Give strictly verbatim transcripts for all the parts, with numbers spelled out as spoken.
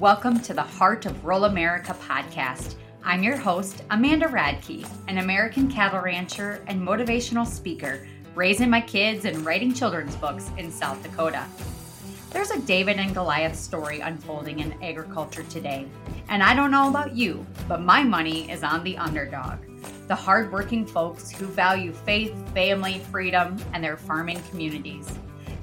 Welcome to the Heart of Rural America podcast. I'm your host, Amanda Radke, an American cattle rancher and motivational speaker, raising my kids and writing children's books in South Dakota. There's a David and Goliath story unfolding in agriculture today, and I don't know about you, but my money is on the underdog, the hardworking folks who value faith, family, freedom, and their farming communities.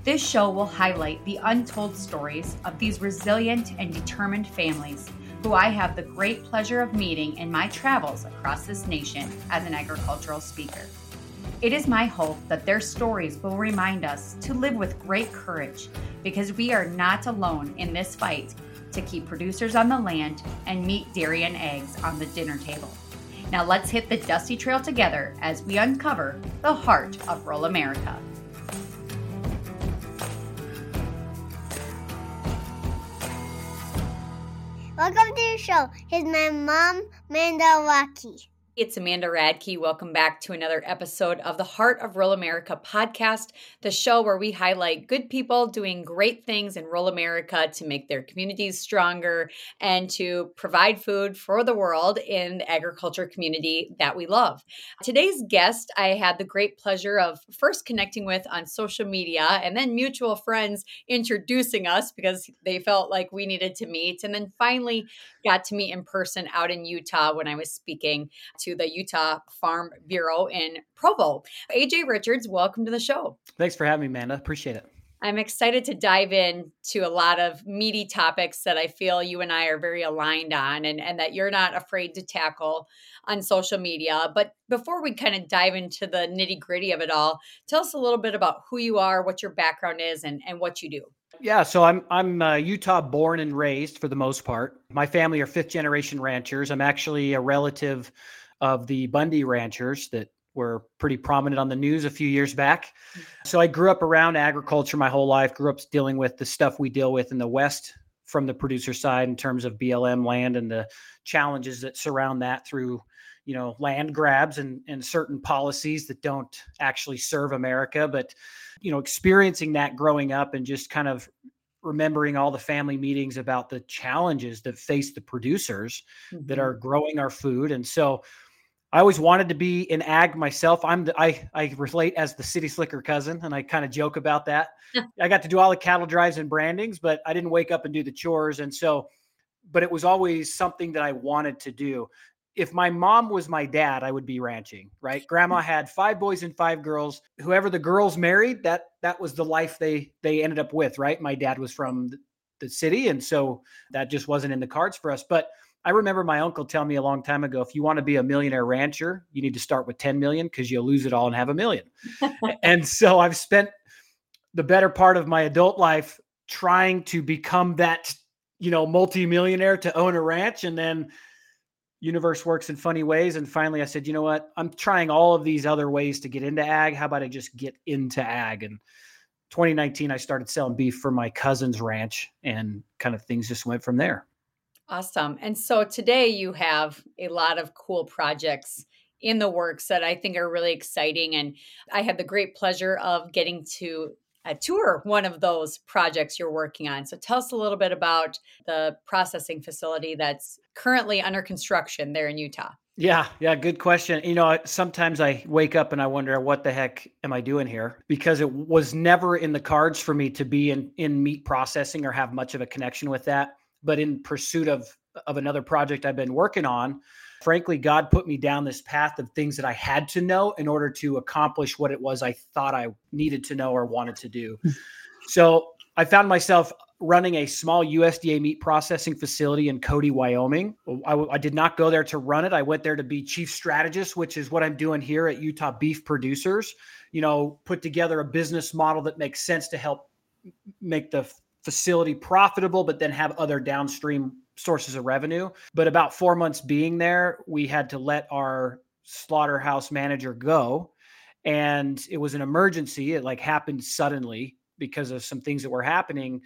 This show will highlight the untold stories of these resilient and determined families who I have the great pleasure of meeting in my travels across this nation as an agricultural speaker. It is my hope that their stories will remind us to live with great courage because we are not alone in this fight to keep producers on the land and meat, dairy, and eggs on the dinner table. Now let's hit the dusty trail together as we uncover the heart of rural America. Welcome to the show. Here's my mom, Amanda Radke. It's Amanda Radke. Welcome back to another episode of the Heart of Rural America podcast, the show where we highlight good people doing great things in rural America to make their communities stronger and to provide food for the world in the agriculture community that we love. Today's guest, I had the great pleasure of first connecting with on social media and then mutual friends introducing us because they felt like we needed to meet, and then finally got to meet in person out in Utah when I was speaking to the Utah Farm Bureau in Provo. A J Richards, welcome to the show. Thanks for having me, Amanda. Appreciate it. I'm excited to dive in to a lot of meaty topics that I feel you and I are very aligned on and, and that you're not afraid to tackle on social media. But before we kind of dive into the nitty gritty of it all, tell us a little bit about who you are, what your background is, and, and what you do. Yeah, so I'm I'm uh, Utah born and raised for the most part. My family are fifth generation ranchers. I'm actually a relative of the Bundy ranchers that were pretty prominent on the news a few years back. So I grew up around agriculture my whole life, grew up dealing with the stuff we deal with in the West from the producer side in terms of B L M land and the challenges that surround that through, you know, land grabs and, and certain policies that don't actually serve America. But, you know, experiencing that growing up and just kind of remembering all the family meetings about the challenges that face the producers mm-hmm. that are growing our food. And so I always wanted to be in ag myself. I'm the, I, I relate as the city slicker cousin, and I kind of joke about that. I got to do all the cattle drives and brandings, but I didn't wake up and do the chores. And so, but it was always something that I wanted to do. If my mom was my dad, I would be ranching, right? Grandma had five boys and five girls. Whoever the girls married, that, that was the life they, they ended up with, right? My dad was from the city. And so that just wasn't in the cards for us. But I remember my uncle telling me a long time ago, if you want to be a millionaire rancher, you need to start with ten million because you'll lose it all and have a million. And so I've spent the better part of my adult life trying to become that, you know, multimillionaire to own a ranch. And then universe works in funny ways. And finally I said, you know what, I'm trying all of these other ways to get into ag. How about I just get into ag? And twenty nineteen, I started selling beef for my cousin's ranch, and kind of things just went from there. Awesome. And so today you have a lot of cool projects in the works that I think are really exciting. And I had the great pleasure of getting to uh, tour one of those projects you're working on. So tell us a little bit about the processing facility that's currently under construction there in Utah. Yeah. Yeah. Good question. You know, sometimes I wake up and I wonder, what the heck am I doing here? Because it was never in the cards for me to be in, in meat processing or have much of a connection with that. But in pursuit of, of another project I've been working on, frankly, God put me down this path of things that I had to know in order to accomplish what it was I thought I needed to know or wanted to do. So I found myself running a small U S D A meat processing facility in Cody, Wyoming. I, I did not go there to run it. I went there to be chief strategist, which is what I'm doing here at Utah Beef Producers, you know, put together a business model that makes sense to help make the facility profitable, but then have other downstream sources of revenue. But about four months being there, we had to let our slaughterhouse manager go. And it was an emergency. It like happened suddenly because of some things that were happening.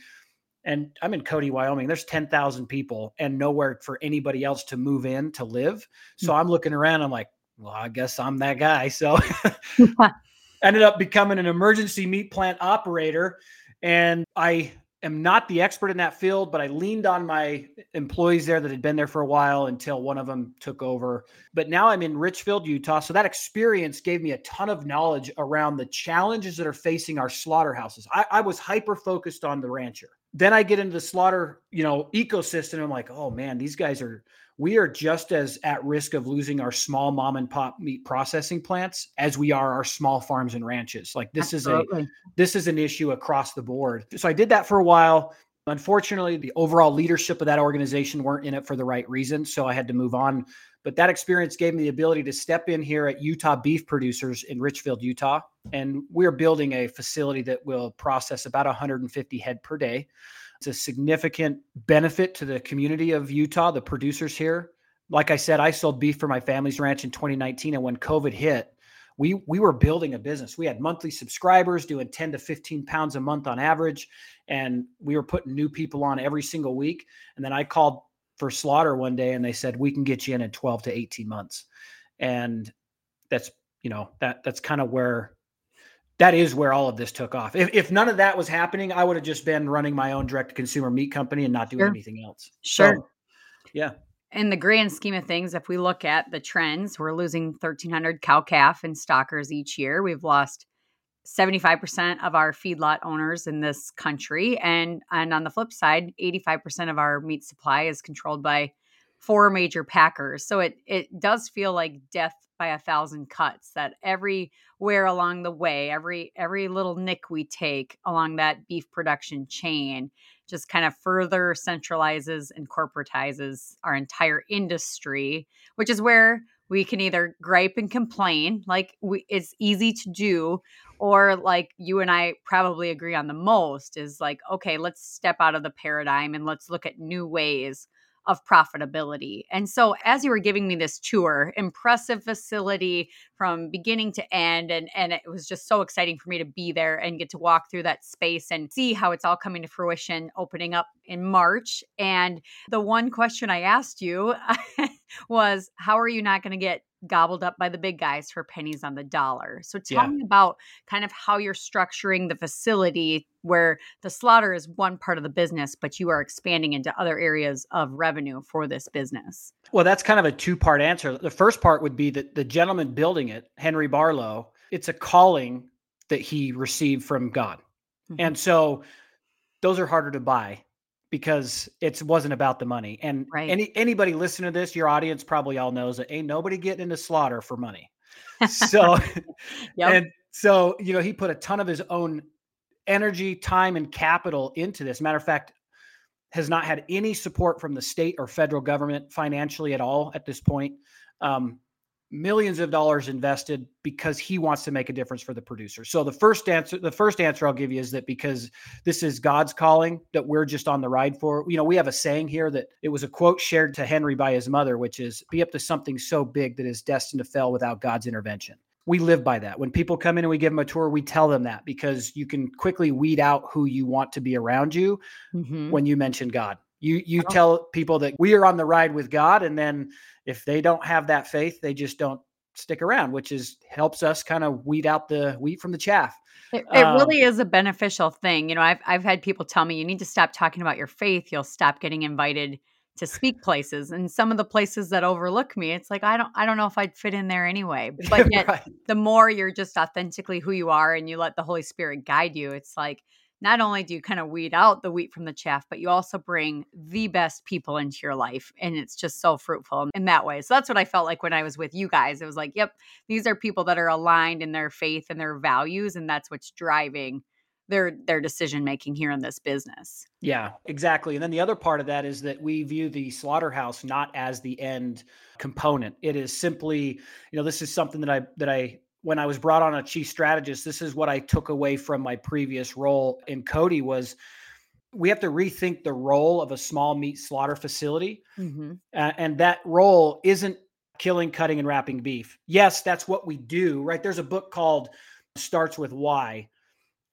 And I'm in Cody, Wyoming. There's ten thousand people and nowhere for anybody else to move in to live. So I'm looking around. I'm like, well, I guess I'm that guy. So ended up becoming an emergency meat plant operator. And I am not the expert in that field, but I leaned on my employees there that had been there for a while until one of them took over. But now I'm in Richfield, Utah. So that experience gave me a ton of knowledge around the challenges that are facing our slaughterhouses. I, I was hyper-focused on the rancher. Then I get into the slaughter, you know, ecosystem. And I'm like, oh man, these guys are, we are just as at risk of losing our small mom and pop meat processing plants as we are our small farms and ranches. Like this Absolutely. is a, this is an issue across the board. So I did that for a while. Unfortunately, the overall leadership of that organization weren't in it for the right reasons. So I had to move on, but that experience gave me the ability to step in here at Utah Beef Producers in Richfield, Utah. And we're building a facility that will process about one hundred fifty head per day. It's a significant benefit to the community of Utah, the producers here. Like I said, I sold beef for my family's ranch in twenty nineteen. And when COVID hit, we we were building a business. We had monthly subscribers doing ten to fifteen pounds a month on average. And we were putting new people on every single week. And then I called for slaughter one day and they said, we can get you in in twelve to eighteen months. And that's, you know, that that's kind of where that is where all of this took off. If, if none of that was happening, I would have just been running my own direct to consumer meat company and not doing sure. anything else. Sure. So, yeah. In the grand scheme of things, if we look at the trends, we're losing thirteen hundred cow calf and stockers each year. We've lost seventy-five percent of our feedlot owners in this country. And, and on the flip side, eighty-five percent of our meat supply is controlled by four major packers. So it, it does feel like death by a thousand cuts, that everywhere along the way, every every little nick we take along that beef production chain just kind of further centralizes and corporatizes our entire industry, which is where we can either gripe and complain, like we, it's easy to do, or like you and I probably agree on the most is like, okay, let's step out of the paradigm and let's look at new ways of profitability. And so as you were giving me this tour, impressive facility from beginning to end, and, and it was just so exciting for me to be there and get to walk through that space and see how it's all coming to fruition, opening up in March. And the one question I asked you was, how are you not going to get gobbled up by the big guys for pennies on the dollar? So tell yeah. me about kind of how you're structuring the facility where the slaughter is one part of the business, but you are expanding into other areas of revenue for this business. Well, that's kind of a two-part answer. The first part would be that the gentleman building it, Henry Barlow, it's a calling that he received from God. Mm-hmm. And so those are harder to buy because it wasn't about the money. And right. any anybody listening to this, your audience probably all knows that ain't nobody getting into slaughter for money. So, yep. and so, you know, he put a ton of his own energy, time, and capital into this. Matter of fact, has not had any support from the state or federal government financially at all at this point. Um, millions of dollars invested because he wants to make a difference for the producer. So the first answer, the first answer I'll give you is that because this is God's calling that we're just on the ride for, you know, we have a saying here that it was a quote shared to Henry by his mother, which is be up to something so big that is destined to fail without God's intervention. We live by that. When people come in and we give them a tour, we tell them that because you can quickly weed out who you want to be around you mm-hmm. when you mention God. You you oh. tell people that we are on the ride with God, and then if they don't have that faith, they just don't stick around, which is helps us kind of weed out the wheat from the chaff. It, it um, really is a beneficial thing. You know, I've I've had people tell me you need to stop talking about your faith. You'll stop getting invited to speak places, and some of the places that overlook me, it's like, I don't, I don't know if I'd fit in there anyway, but yet right. the more you're just authentically who you are and you let the Holy Spirit guide you, it's like, not only do you kind of weed out the wheat from the chaff, but you also bring the best people into your life. And it's just so fruitful in that way. So that's what I felt like when I was with you guys. It was like, yep, these are people that are aligned in their faith and their values. And that's what's driving their their decision-making here in this business. Yeah, exactly. And then the other part of that is that we view the slaughterhouse not as the end component. It is simply, you know, this is something that I, that I, when I was brought on a chief strategist, this is what I took away from my previous role in Cody was we have to rethink the role of a small meat slaughter facility. Mm-hmm. Uh, and that role isn't killing, cutting, and wrapping beef. Yes, that's what we do, right? There's a book called Starts With Why.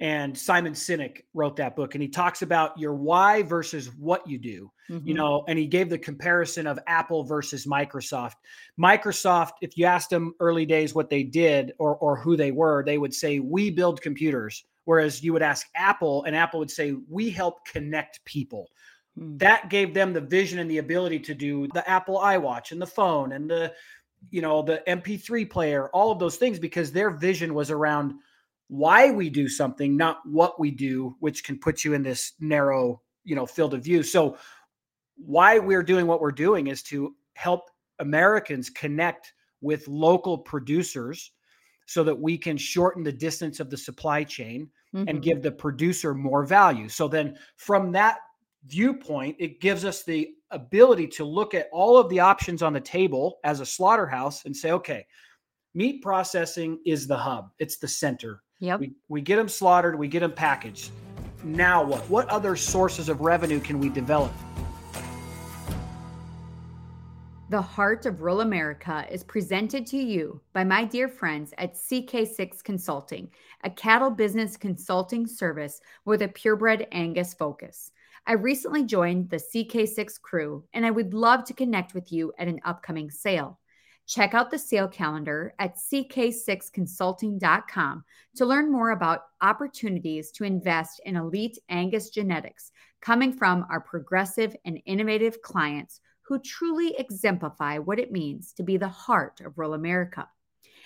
And Simon Sinek wrote that book, and he talks about your why versus what you do, mm-hmm. you know, and he gave the comparison of Apple versus Microsoft. Microsoft, if you asked them early days what they did or or who they were, they would say, we build computers. Whereas you would ask Apple, and Apple would say, we help connect people. That gave them the vision and the ability to do the Apple iWatch and the phone and the, you know, the M P three player, all of those things, because their vision was around why we do something, not what we do, which can put you in this narrow, you know, field of view. So why we're doing what we're doing is to help Americans connect with local producers so that we can shorten the distance of the supply chain mm-hmm. and give the producer more value. So then from that viewpoint, it gives us the ability to look at all of the options on the table as a slaughterhouse and say, okay, meat processing is the hub. It's the center. Yep. We, we get them slaughtered. We get them packaged. Now what? What other sources of revenue can we develop? The Heart of Rural America is presented to you by my dear friends at C K six Consulting, a cattle business consulting service with a purebred Angus focus. I recently joined the C K six crew, and I would love to connect with you at an upcoming sale. Check out the sale calendar at C K six consulting dot com to learn more about opportunities to invest in elite Angus genetics coming from our progressive and innovative clients who truly exemplify what it means to be the heart of rural America.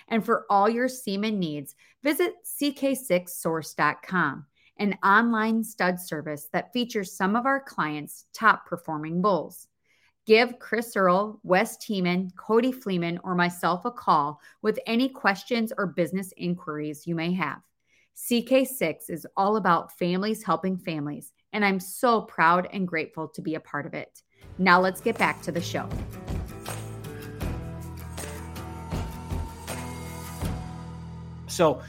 And for all your semen needs, visit C K six source dot com. An online stud service that features some of our clients' top-performing bulls. Give Chris Earle, Wes Tiemann, Cody Fleeman, or myself a call with any questions or business inquiries you may have. C K six is all about families helping families, and I'm so proud and grateful to be a part of it. Now let's get back to the show. So,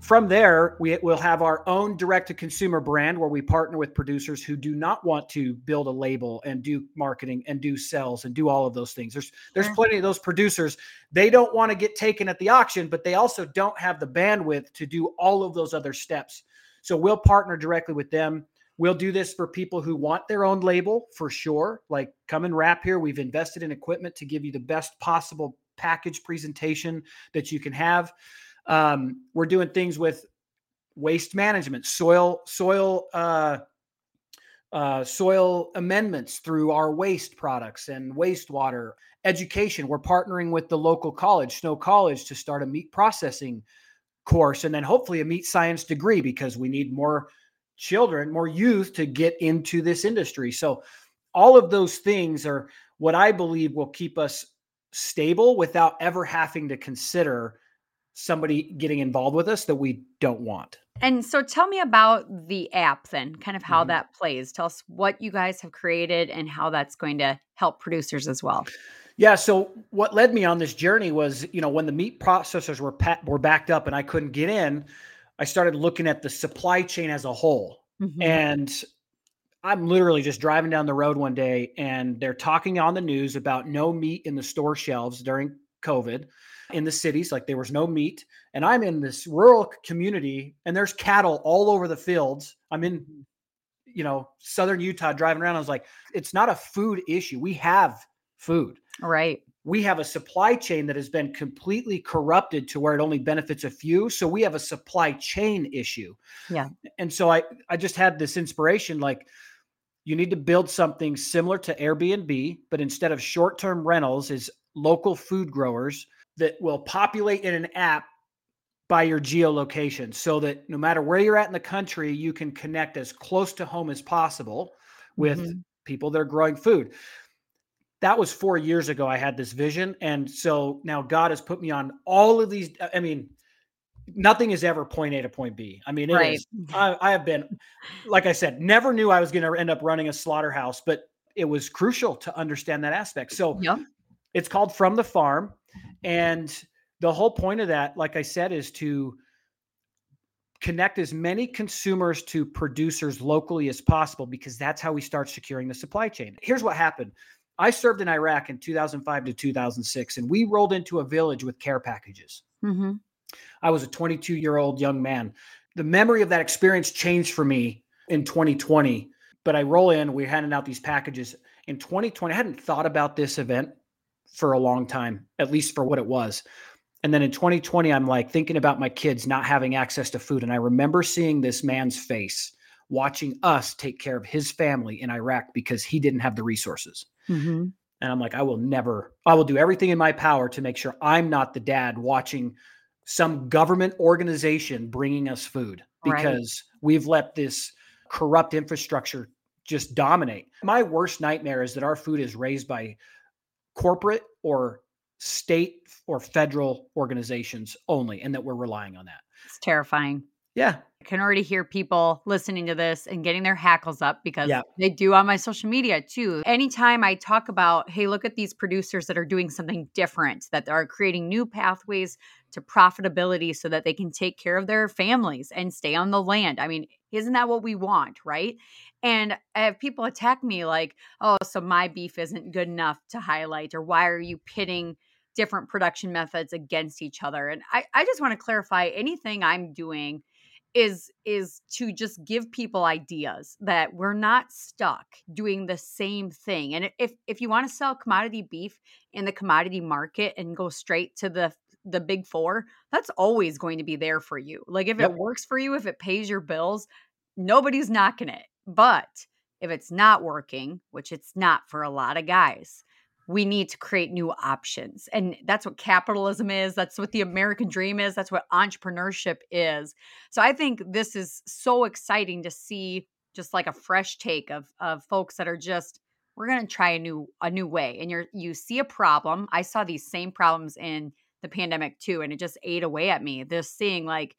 from there, we will have our own direct-to-consumer brand where we partner with producers who do not want to build a label and do marketing and do sales and do all of those things. There's there's plenty of those producers. They don't want to get taken at the auction, but they also don't have the bandwidth to do all of those other steps. So we'll partner directly with them. We'll do this for people who want their own label for sure. Like, come and wrap here. We've invested in equipment to give you the best possible package presentation that you can have. Um, we're doing things with waste management, soil, soil, uh, uh, soil amendments through our waste products and wastewater education. We're partnering with the local college, Snow College, to start a meat processing course, and then hopefully a meat science degree, because we need more children, more youth to get into this industry. So all of those things are what I believe will keep us stable without ever having to consider somebody getting involved with us that we don't want. And so tell me about the app then, kind of how mm-hmm. that plays. Tell us what you guys have created and how that's going to help producers as well. Yeah. So what led me on this journey was, you know, when the meat processors were pa- were backed up and I couldn't get in, I started looking at the supply chain as a whole. Mm-hmm. And I'm literally just driving down the road one day and they're talking on the news about no meat in the store shelves during COVID. In the cities, like there was no meat, and I'm in this rural community and there's cattle all over the fields. I'm in, you know, Southern Utah driving around. I was like, it's not a food issue. We have food, right? We have a supply chain that has been completely corrupted to where it only benefits a few. So we have a supply chain issue. Yeah. And so I, I just had this inspiration, like, you need to build something similar to Airbnb, but instead of short-term rentals is local food growers that will populate in an app by your geolocation so that no matter where you're at in the country, you can connect as close to home as possible with mm-hmm. people that are growing food. That was four years ago. I had this vision. And so now God has put me on all of these. I mean, nothing is ever point A to point B. I mean, it right. is, I, I have been, like I said, never knew I was going to end up running a slaughterhouse, but it was crucial to understand that aspect. So yeah. It's called From the Farm. And the whole point of that, like I said, is to connect as many consumers to producers locally as possible, because that's how we start securing the supply chain. Here's what happened. I served in Iraq in two thousand five to two thousand six, and we rolled into a village with care packages. Mm-hmm. I was a twenty-two-year-old young man. The memory of that experience changed for me in twenty twenty, but I roll in, we're handing out these packages. In twenty twenty, I hadn't thought about this event for a long time, at least for what it was. And then in twenty twenty, I'm like thinking about my kids not having access to food. And I remember seeing this man's face watching us take care of his family in Iraq because he didn't have the resources. Mm-hmm. And I'm like, I will never, I will do everything in my power to make sure I'm not the dad watching some government organization bringing us food, because right. we've let this corrupt infrastructure just dominate. My worst nightmare is that our food is raised by corporate or state or federal organizations only, and that we're relying on that. It's terrifying. Yeah. I can already hear people listening to this and getting their hackles up because yeah. they do on my social media too. Anytime I talk about, hey, look at these producers that are doing something different, that are creating new pathways to profitability so that they can take care of their families and stay on the land. I mean, isn't that what we want, right? And I have people attack me like, oh, so my beef isn't good enough to highlight, or why are you pitting different production methods against each other? And I, I just want to clarify, anything I'm doing is is to just give people ideas that we're not stuck doing the same thing. And if if you want to sell commodity beef in the commodity market and go straight to the the big four, that's always going to be there for you. Like if yep. it works for you, if it pays your bills, nobody's knocking it. But if it's not working, which it's not for a lot of guys, we need to create new options. And that's what capitalism is. That's what the American dream is. That's what entrepreneurship is. So I think this is so exciting to see, just like a fresh take of, of folks that are just, we're going to try a new, a new way. And you're, you see a problem. I saw these same problems in the pandemic too, and it just ate away at me. This seeing like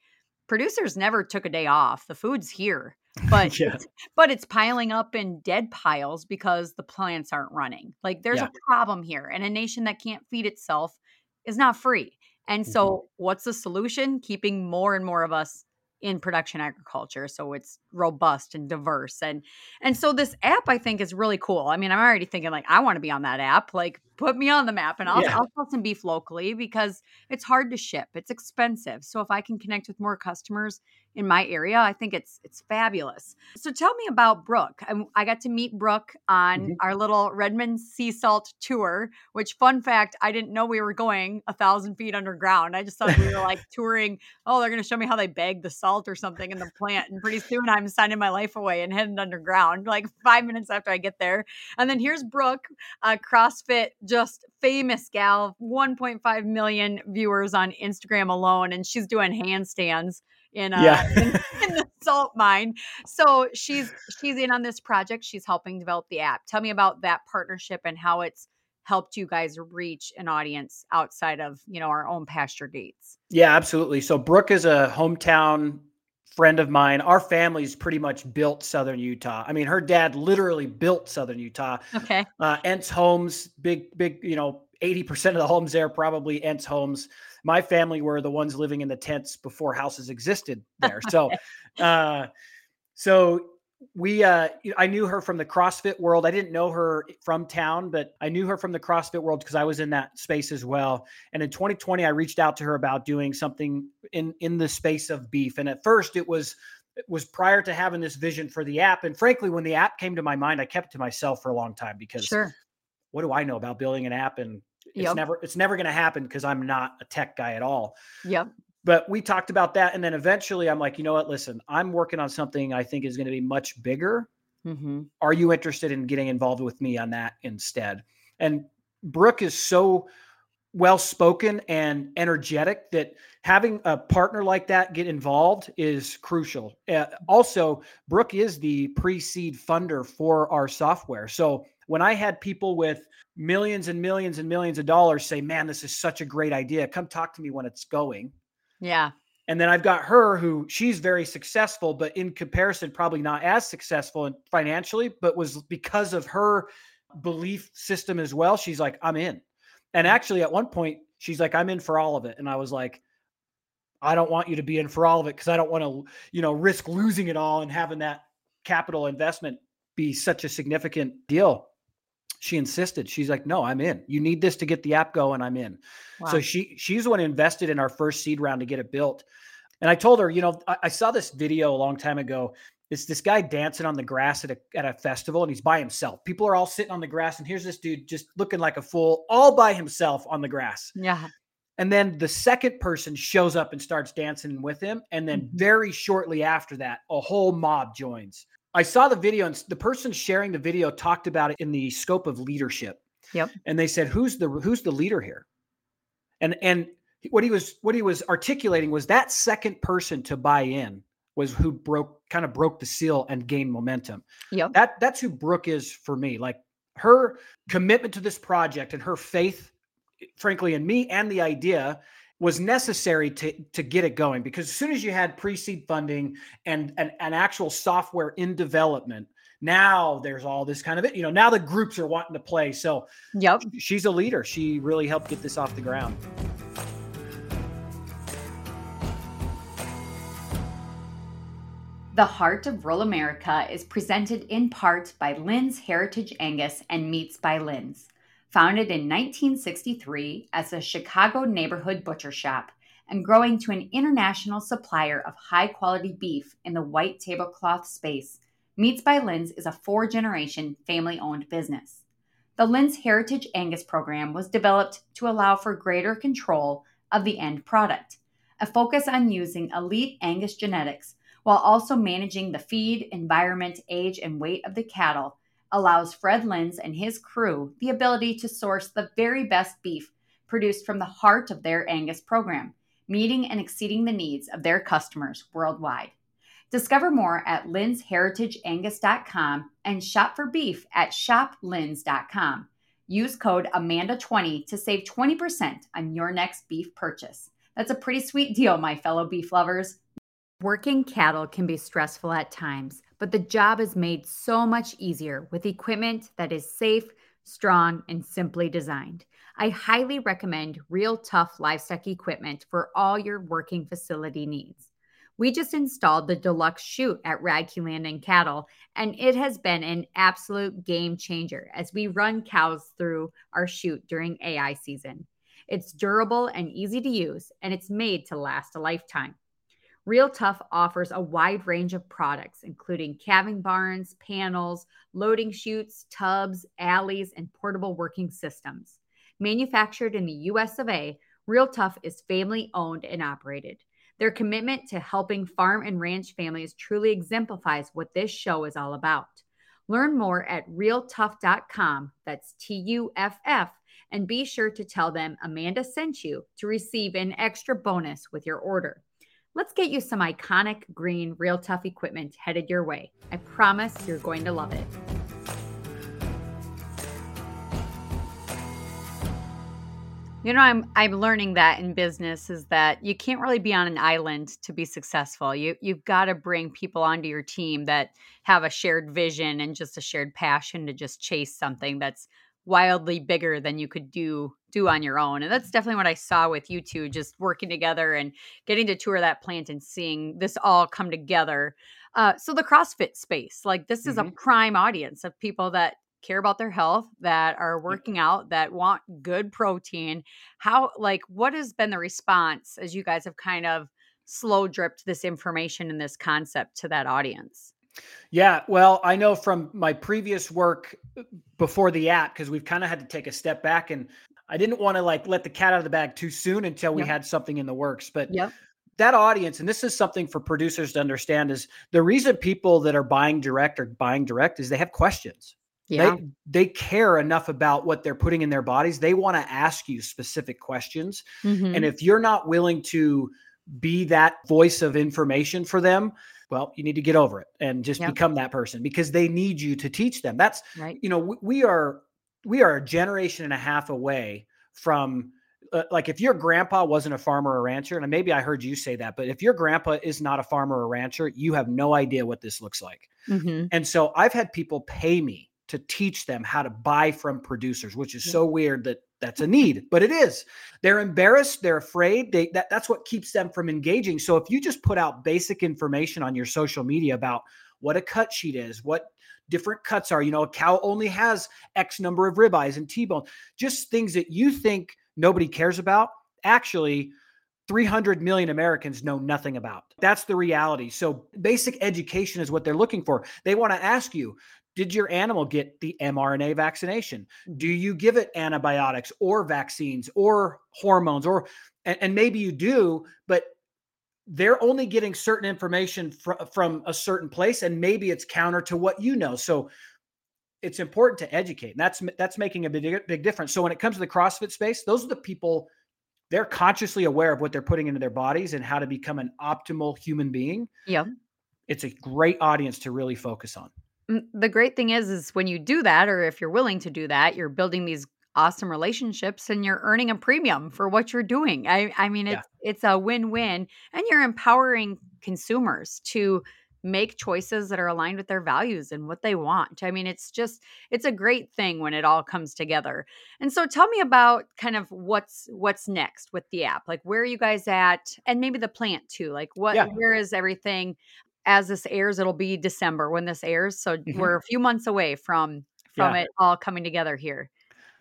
producers never took a day off. The food's here, but, yeah. it's, but it's piling up in dead piles because the plants aren't running. Like there's yeah. a problem here, and a nation that can't feed itself is not free. And mm-hmm. so what's the solution? Keeping more and more of us in production agriculture, so it's robust and diverse. And, and so this app I think is really cool. I mean, I'm already thinking like, I want to be on that app, like put me on the map, and I'll, yeah. I'll sell some beef locally because it's hard to ship. It's expensive. So if I can connect with more customers in my area, I think it's, it's fabulous. So tell me about Brooke. I, I got to meet Brooke on mm-hmm. our little Redmond Sea Salt tour, which fun fact, I didn't know we were going a thousand feet underground. I just thought we were like touring. Oh, they're going to show me how they bag the salt or something in the plant. And pretty soon I'm signing my life away and heading underground like five minutes after I get there. And then here's Brooke, a CrossFit, just famous gal, one point five million viewers on Instagram alone. And she's doing handstands in uh yeah. in, in the salt mine. So she's she's in on this project. She's helping develop the app. Tell me about that partnership and how it's helped you guys reach an audience outside of, you know, our own pasture gates. Yeah, absolutely. So Brooke is a hometown friend of mine. Our family's pretty much built Southern Utah. I mean, her dad literally built Southern Utah. Okay. Uh, Entz Homes, big, big, you know, eighty percent of the homes there, probably Entz Homes. My family were the ones living in the tents before houses existed there. So, uh, so we, uh, I knew her from the CrossFit world. I didn't know her from town, but I knew her from the CrossFit world because I was in that space as well. And in twenty twenty, I reached out to her about doing something in, in the space of beef. And at first it was, it was prior to having this vision for the app. And frankly, when the app came to my mind, I kept it to myself for a long time because sure. what do I know about building an app? And It's yep. never, it's never going to happen because I'm not a tech guy at all. Yep. But we talked about that. And then eventually I'm like, you know what, listen, I'm working on something I think is going to be much bigger. Mm-hmm. Are you interested in getting involved with me on that instead? And Brooke is so well-spoken and energetic that having a partner like that get involved is crucial. Uh, also, Brooke is the pre-seed funder for our software. So when I had people with millions and millions and millions of dollars say, man, this is such a great idea. Come talk to me when it's going. Yeah. And then I've got her who she's very successful, but in comparison, probably not as successful financially, but was because of her belief system as well. She's like, I'm in. And actually at one point she's like, I'm in for all of it. And I was like, I don't want you to be in for all of it because I don't want to, you know, risk losing it all and having that capital investment be such a significant deal. She insisted. She's like, no, I'm in. You need this to get the app going. I'm in. Wow. So she she's the one who invested in our first seed round to get it built. And I told her, you know, I, I saw this video a long time ago. It's this guy dancing on the grass at a at a festival, and he's by himself. People are all sitting on the grass, and here's this dude just looking like a fool all by himself on the grass. Yeah. And then the second person shows up and starts dancing with him. And then very shortly after that, a whole mob joins. I saw the video, and the person sharing the video talked about it in the scope of leadership. Yep. And they said, who's the, who's the leader here? And, and what he was, what he was articulating was that second person to buy in was who broke, kind of broke the seal and gained momentum. Yep. That that's who Brooke is for me. Like, her commitment to this project and her faith, frankly, in me and the idea was necessary to, to get it going. Because as soon as you had pre-seed funding and an actual software in development, now there's all this kind of it, you know, now the groups are wanting to play. So yep. She's a leader. She really helped get this off the ground. The Heart of Rural America is presented in part by Linz Heritage Angus and Meats by Linz. Founded in nineteen sixty-three as a Chicago neighborhood butcher shop and growing to an international supplier of high-quality beef in the white tablecloth space, Meats by Linz is a four-generation family-owned business. The Linz Heritage Angus program was developed to allow for greater control of the end product, a focus on using elite Angus genetics while also managing the feed, environment, age, and weight of the cattle, allows Fred Linz and his crew the ability to source the very best beef produced from the heart of their Angus program, meeting and exceeding the needs of their customers worldwide. Discover more at linz heritage angus dot com and shop for beef at shop linz dot com. Use code Amanda twenty to save twenty percent on your next beef purchase. That's a pretty sweet deal, my fellow beef lovers. Working cattle can be stressful at times, but the job is made so much easier with equipment that is safe, strong, and simply designed. I highly recommend Real Tuff Livestock equipment for all your working facility needs. We just installed the deluxe chute at Radke Land and Cattle, and it has been an absolute game changer as we run cows through our chute during A I season. It's durable and easy to use, and it's made to last a lifetime. Real Tuff offers a wide range of products, including calving barns, panels, loading chutes, tubs, alleys, and portable working systems. Manufactured in the U S of A, Real Tuff is family-owned and operated. Their commitment to helping farm and ranch families truly exemplifies what this show is all about. Learn more at real tuff dot com, that's T U F F, and be sure to tell them Amanda sent you to receive an extra bonus with your order. Let's get you some iconic green Real Tuff equipment headed your way. I promise you're going to love it. You know, I'm I'm learning that in business is that you can't really be on an island to be successful. You you've got to bring people onto your team that have a shared vision and just a shared passion to just chase something that's wildly bigger than you could do do on your own. And that's definitely what I saw with you two, just working together and getting to tour that plant and seeing this all come together. Uh, so the CrossFit space, like this is mm-hmm. a prime audience of people that care about their health, that are working out, that want good protein. How, like, what has been the response as you guys have kind of slow dripped this information and this concept to that audience? Yeah, well, I know from my previous work before the app, because we've kind of had to take a step back, and I didn't want to like let the cat out of the bag too soon until we yep. had something in the works. But yep. that audience, and this is something for producers to understand, is the reason people that are buying direct are buying direct is they have questions. Yeah. They, they care enough about what they're putting in their bodies. They want to ask you specific questions. Mm-hmm. And if you're not willing to be that voice of information for them, well, you need to get over it and just yep. become that person, because they need you to teach them. That's right. You know, we, we are, we are a generation and a half away from uh, like, if your grandpa wasn't a farmer or rancher, and maybe I heard you say that, but if your grandpa is not a farmer or rancher, you have no idea what this looks like. Mm-hmm. And so I've had people pay me to teach them how to buy from producers, which is yep. so weird that that's a need, but it is. They're embarrassed. They're afraid. They that that's what keeps them from engaging. So if you just put out basic information on your social media about what a cut sheet is, what different cuts are, you know, a cow only has X number of ribeyes and T-bone, just things that you think nobody cares about. Actually, three hundred million Americans know nothing about. That's the reality. So basic education is what they're looking for. They want to ask you, Did your animal get the mRNA vaccination? Do you give it antibiotics or vaccines or hormones? Or and, and maybe you do, but they're only getting certain information fr- from a certain place, and maybe it's counter to what you know. So it's important to educate. And that's that's making a big, big difference. So when it comes to the CrossFit space, those are the people, they're consciously aware of what they're putting into their bodies and how to become an optimal human being. Yeah. It's a great audience to really focus on. The great thing is, is when you do that, or if you're willing to do that, you're building these awesome relationships and you're earning a premium for what you're doing. I, I mean, it's, yeah. it's a win-win, and you're empowering consumers to make choices that are aligned with their values and what they want. I mean, it's just, it's a great thing when it all comes together. And so tell me about kind of what's, what's next with the app, like where are you guys at, and maybe the plant too, like what, yeah. where is everything? As this airs, it'll be December when this airs. So mm-hmm. we're a few months away from, from yeah. it all coming together here.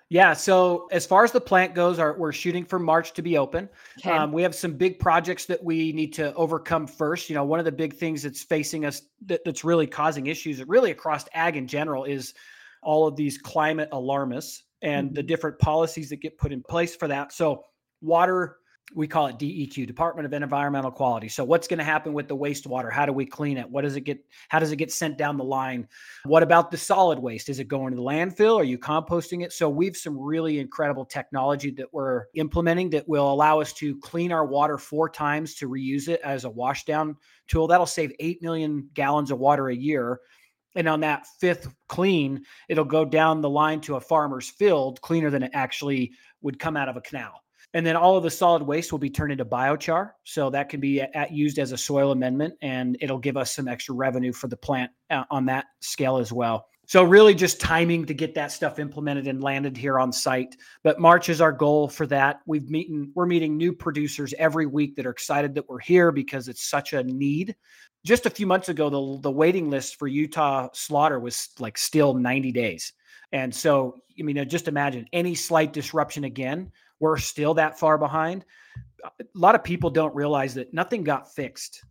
Yeah. So as far as the plant goes, our, we're shooting for March to be open. Okay. Um, we have some big projects that we need to overcome first. You know, one of the big things that's facing us that, that's really causing issues really across ag in general is all of these climate alarmists and mm-hmm. the different policies that get put in place for that. So water, we call it D E Q, Department of Environmental Quality. So what's going to happen with the wastewater? How do we clean it? What does it get? How does it get sent down the line? What about the solid waste? Is it going to the landfill? Are you composting it? So we've some really incredible technology that we're implementing that will allow us to clean our water four times to reuse it as a wash down tool. That'll save eight million gallons of water a year. And on that fifth clean, it'll go down the line to a farmer's field cleaner than it actually would come out of a canal. And then all of the solid waste will be turned into biochar. So that can be at, used as a soil amendment, and it'll give us some extra revenue for the plant uh, on that scale as well. So really just timing to get that stuff implemented and landed here on site. But March is our goal for that. We've meeting, we're meeting new producers every week that are excited that we're here because it's such a need. Just a few months ago, the, the waiting list for Utah slaughter was like still ninety days. And so, I mean, just imagine any slight disruption again, we're still that far behind. A lot of people don't realize that nothing got fixed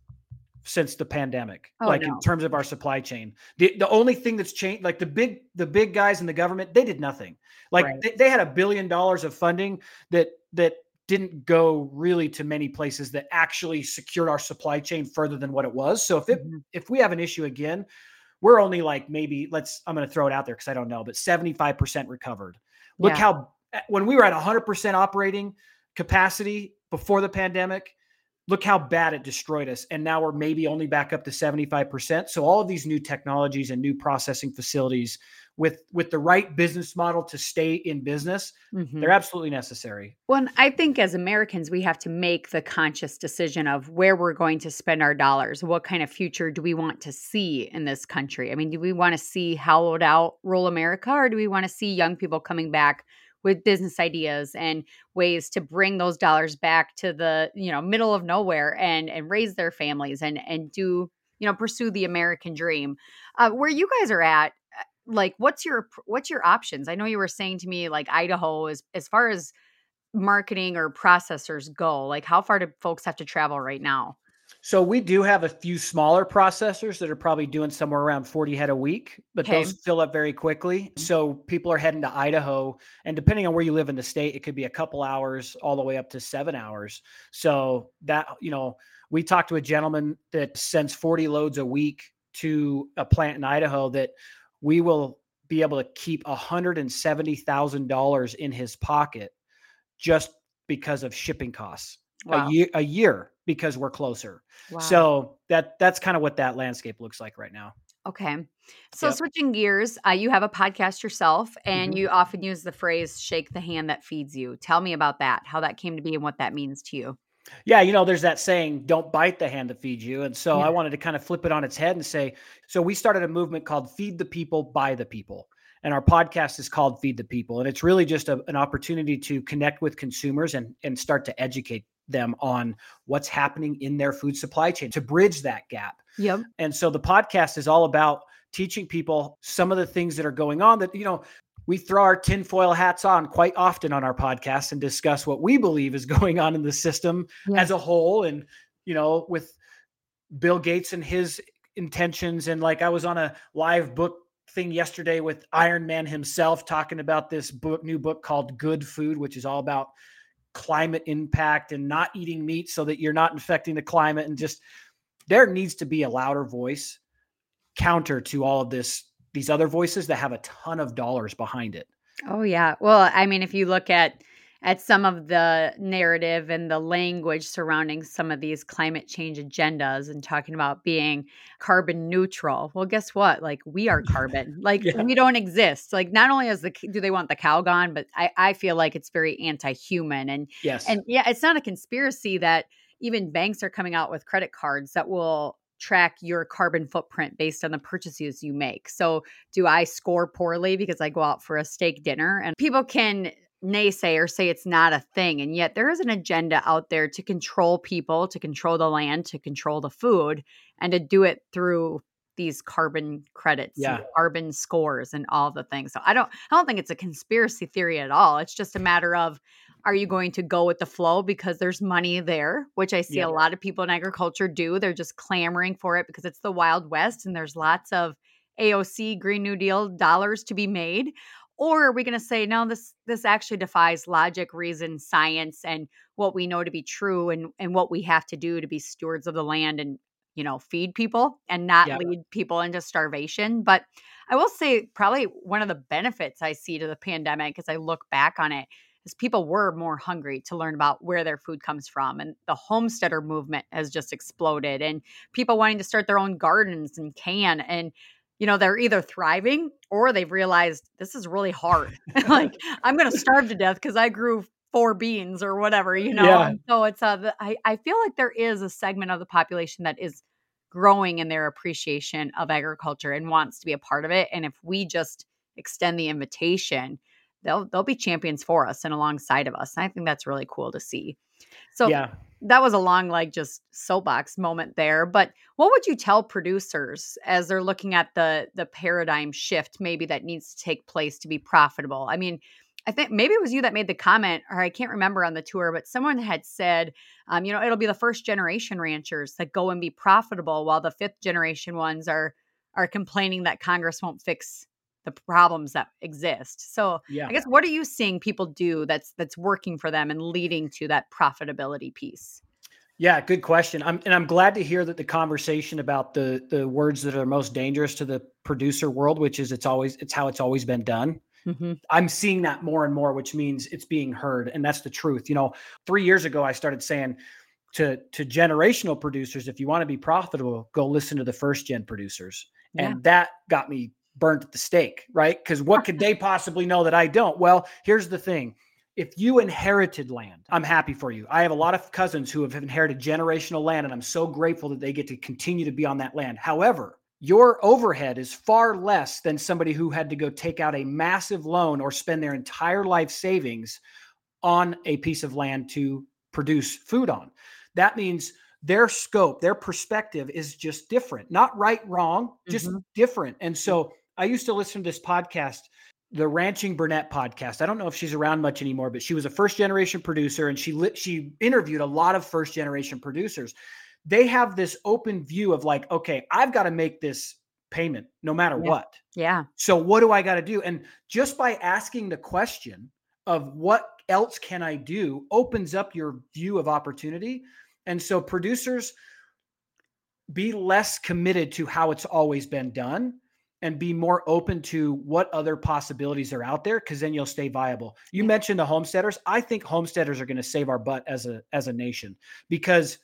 since the pandemic, oh, like no. in terms of our supply chain. The, the only thing that's changed, like the big, the big guys in the government, they did nothing. Like right. they, they had a billion dollars of funding that, that didn't go really to many places that actually secured our supply chain further than what it was. So if it, mm-hmm. if we have an issue again, we're only like maybe let's, I'm going to throw it out there because I don't know, but seventy-five percent recovered. Look yeah. how, when we were at one hundred percent operating capacity before the pandemic, look how bad it destroyed us. And now we're maybe only back up to seventy-five percent. So all of these new technologies and new processing facilities with, with the right business model to stay in business, mm-hmm. they're absolutely necessary. Well, and I think as Americans, we have to make the conscious decision of where we're going to spend our dollars. What kind of future do we want to see in this country? I mean, do we want to see hollowed out rural America, or do we want to see young people coming back with business ideas and ways to bring those dollars back to the, you know, middle of nowhere and, and raise their families and, and do, you know, pursue the American dream. Uh, where you guys are at, like, what's your, what's your options? I know you were saying to me, like, Idaho is, as far as marketing or processors go, like how far do folks have to travel right now? So we do have a few smaller processors that are probably doing somewhere around forty head a week, but okay. those fill up very quickly. So people are heading to Idaho, and depending on where you live in the state, it could be a couple hours all the way up to seven hours. So that, you know, we talked to a gentleman that sends forty loads a week to a plant in Idaho that we will be able to keep one hundred seventy thousand dollars in his pocket just because of shipping costs. Wow. A year, a year because we're closer. Wow. So that that's kind of what that landscape looks like right now. Okay. So yep. switching gears, uh, you have a podcast yourself, and mm-hmm. you often use the phrase, shake the hand that feeds you. Tell me about that, how that came to be and what that means to you. Yeah. You know, there's that saying, don't bite the hand that feeds you. And so yeah. I wanted to kind of flip it on its head and say, so we started a movement called Feed the People by the People. And our podcast is called Feed the People. And it's really just a, an opportunity to connect with consumers and, and start to educate them on what's happening in their food supply chain to bridge that gap. Yep. And so the podcast is all about teaching people some of the things that are going on that, you know, we throw our tinfoil hats on quite often on our podcast and discuss what we believe is going on in the system yes. as a whole. And, you know, with Bill Gates and his intentions. And like, I was on a live book thing yesterday with Iron Man himself talking about this book, new book called Good Food, which is all about climate impact and not eating meat so that you're not infecting the climate. And just, there needs to be a louder voice counter to all of this, these other voices that have a ton of dollars behind it. Oh yeah. Well, I mean, if you look at, at some of the narrative and the language surrounding some of these climate change agendas and talking about being carbon neutral. Well, guess what? Like, we are carbon, like yeah. we don't exist. Like, not only is the, do they want the cow gone, but I, I feel like it's very anti-human and, yes. and yeah, it's not a conspiracy that even banks are coming out with credit cards that will track your carbon footprint based on the purchases you make. So do I score poorly because I go out for a steak dinner? And people can naysay or say it's not a thing. And yet there is an agenda out there to control people, to control the land, to control the food, and to do it through these carbon credits, yeah. and carbon scores and all the things. So I don't, I don't think it's a conspiracy theory at all. It's just a matter of, are you going to go with the flow because there's money there, which I see yeah. a lot of people in agriculture do. They're just clamoring for it because it's the Wild West and there's lots of A O C, Green New Deal dollars to be made. Or are we going to say, no, this this actually defies logic, reason, science, and what we know to be true and, and what we have to do to be stewards of the land and, you know, feed people and not yeah. lead people into starvation. But I will say probably one of the benefits I see to the pandemic as I look back on it, because people were more hungry to learn about where their food comes from. And the homesteader movement has just exploded and people wanting to start their own gardens and can. And, you know, they're either thriving or they've realized this is really hard. Like, I'm going to starve to death because I grew four beans or whatever, you know. Yeah. And so it's a, I, I feel like there is a segment of the population that is growing in their appreciation of agriculture and wants to be a part of it. And if we just extend the invitation, They'll they'll be champions for us and alongside of us. And I think that's really cool to see. So yeah. that was a long, like, just soapbox moment there. But what would you tell producers as they're looking at the the paradigm shift maybe that needs to take place to be profitable? I mean, I think maybe it was you that made the comment, or I can't remember on the tour, but someone had said, um, you know, it'll be the first generation ranchers that go and be profitable while the fifth generation ones are are complaining that Congress won't fix the problems that exist. So yeah. I guess, what are you seeing people do that's, that's working for them and leading to that profitability piece? Yeah, good question. I'm, and I'm glad to hear that the conversation about the, the words that are most dangerous to the producer world, which is it's always, it's how it's always been done. Mm-hmm. I'm seeing that more and more, which means it's being heard. And that's the truth. You know, three years ago, I started saying to, to generational producers, if you want to be profitable, go listen to the first gen producers. Yeah. And that got me burnt at the stake, right? Because what could they possibly know that I don't? Well, here's the thing. If you inherited land, I'm happy for you. I have a lot of cousins who have inherited generational land, and I'm so grateful that they get to continue to be on that land. However, your overhead is far less than somebody who had to go take out a massive loan or spend their entire life savings on a piece of land to produce food on. That means their scope, their perspective is just different. Not right, wrong, just mm-hmm. different. And so I used to listen to this podcast, the Ranching Burnett podcast. I don't know if she's around much anymore, but she was a first-generation producer, and she lit, she interviewed a lot of first-generation producers. They have this open view of like, okay, I've got to make this payment no matter yeah. what. Yeah. So what do I got to do? And just by asking the question of what else can I do opens up your view of opportunity. And so producers, be less committed to how it's always been done, and be more open to what other possibilities are out there, because then you'll stay viable. You yeah. mentioned the homesteaders. I think homesteaders are going to save our butt as a as a nation, because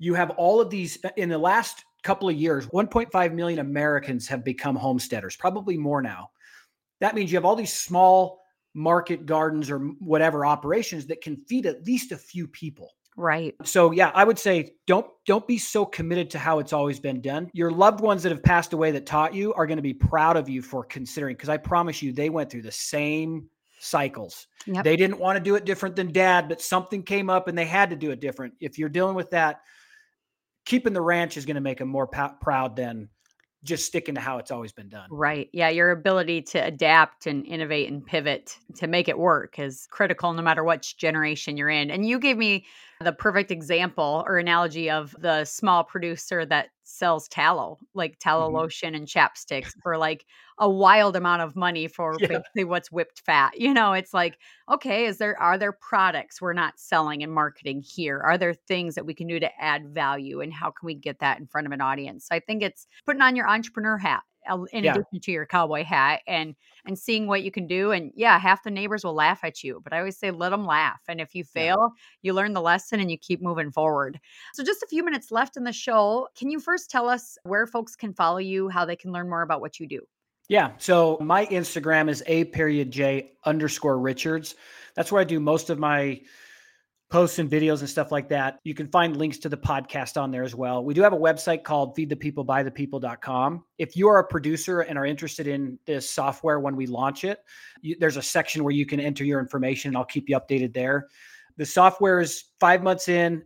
you have all of these in the last couple of years, one point five million Americans have become homesteaders, probably more now. That means you have all these small market gardens or whatever operations that can feed at least a few people. Right. So yeah, I would say don't don't be so committed to how it's always been done. Your loved ones that have passed away that taught you are going to be proud of you for considering, because I promise you they went through the same cycles. Yep. They didn't want to do it different than dad, but something came up and they had to do it different. If you're dealing with that, keeping the ranch is going to make them more p- proud than just sticking to how it's always been done. Right. Yeah. Your ability to adapt and innovate and pivot to make it work is critical no matter what generation you're in. And you gave me the perfect example or analogy of the small producer that sells tallow, like tallow mm-hmm. lotion and chapsticks for like a wild amount of money for yeah. basically what's whipped fat. You know, it's like, okay, is there, are there products we're not selling and marketing here? Are there things that we can do to add value, and how can we get that in front of an audience? So I think it's putting on your entrepreneur hat in yeah. addition to your cowboy hat, and, and seeing what you can do. And yeah, half the neighbors will laugh at you, but I always say, let them laugh. And if you fail, yeah. you learn the lesson and you keep moving forward. So just a few minutes left in the show. Can you first tell us where folks can follow you, how they can learn more about what you do? Yeah. So my Instagram is a period J underscore Richards. That's where I do most of my posts and videos and stuff like that. You can find links to the podcast on there as well. We do have a website called feed the people by the people dot com. If you are a producer and are interested in this software when we launch it, you, there's a section where you can enter your information, and I'll keep you updated there. The software is five months in.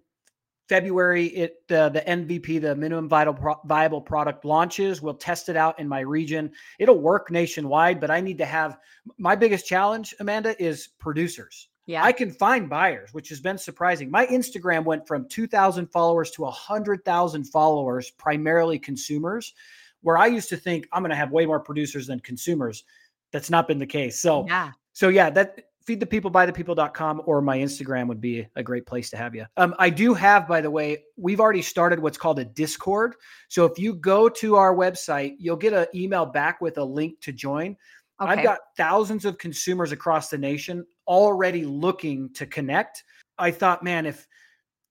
February, it uh, the M V P, the minimum vital pro- viable product launches. We'll test it out in my region. It'll work nationwide, but I need to have, my biggest challenge, Amanda, is producers. Yeah. I can find buyers, which has been surprising. My Instagram went from two thousand followers to one hundred thousand followers, primarily consumers, where I used to think I'm going to have way more producers than consumers. That's not been the case. So, yeah, so yeah, that feed the people by the people dot com or my Instagram would be a great place to have you. Um, I do have, by the way, we've already started what's called a Discord. So if you go to our website, you'll get an email back with a link to join. Okay. I've got thousands of consumers across the nation already looking to connect. I thought, man, if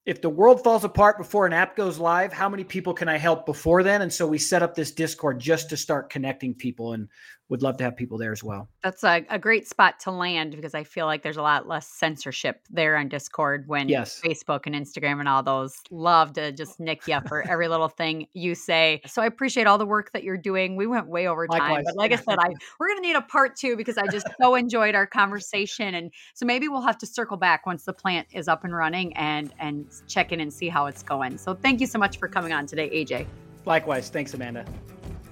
if the world falls apart before an app goes live, how many people can I help before then? And so we set up this Discord just to start connecting people, and would love to have people there as well. That's a, a great spot to land, because I feel like there's a lot less censorship there on Discord when yes. Facebook and Instagram and all those love to just nick you for every little thing you say. So I appreciate all the work that you're doing. We went way over time. Likewise. But like I said, I, we're going to need a part two, because I just so enjoyed our conversation. And so maybe we'll have to circle back once the plant is up and running and, and check in and see how it's going. So thank you so much for coming on today, A J. Likewise. Thanks, Amanda.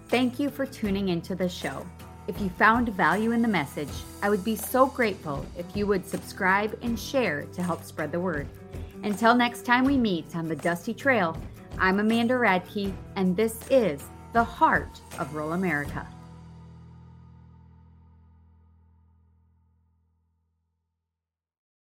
Thank you for tuning into the show. If you found value in the message, I would be so grateful if you would subscribe and share to help spread the word. Until next time we meet on the Dusty Trail, I'm Amanda Radke, and this is the Heart of Rural America.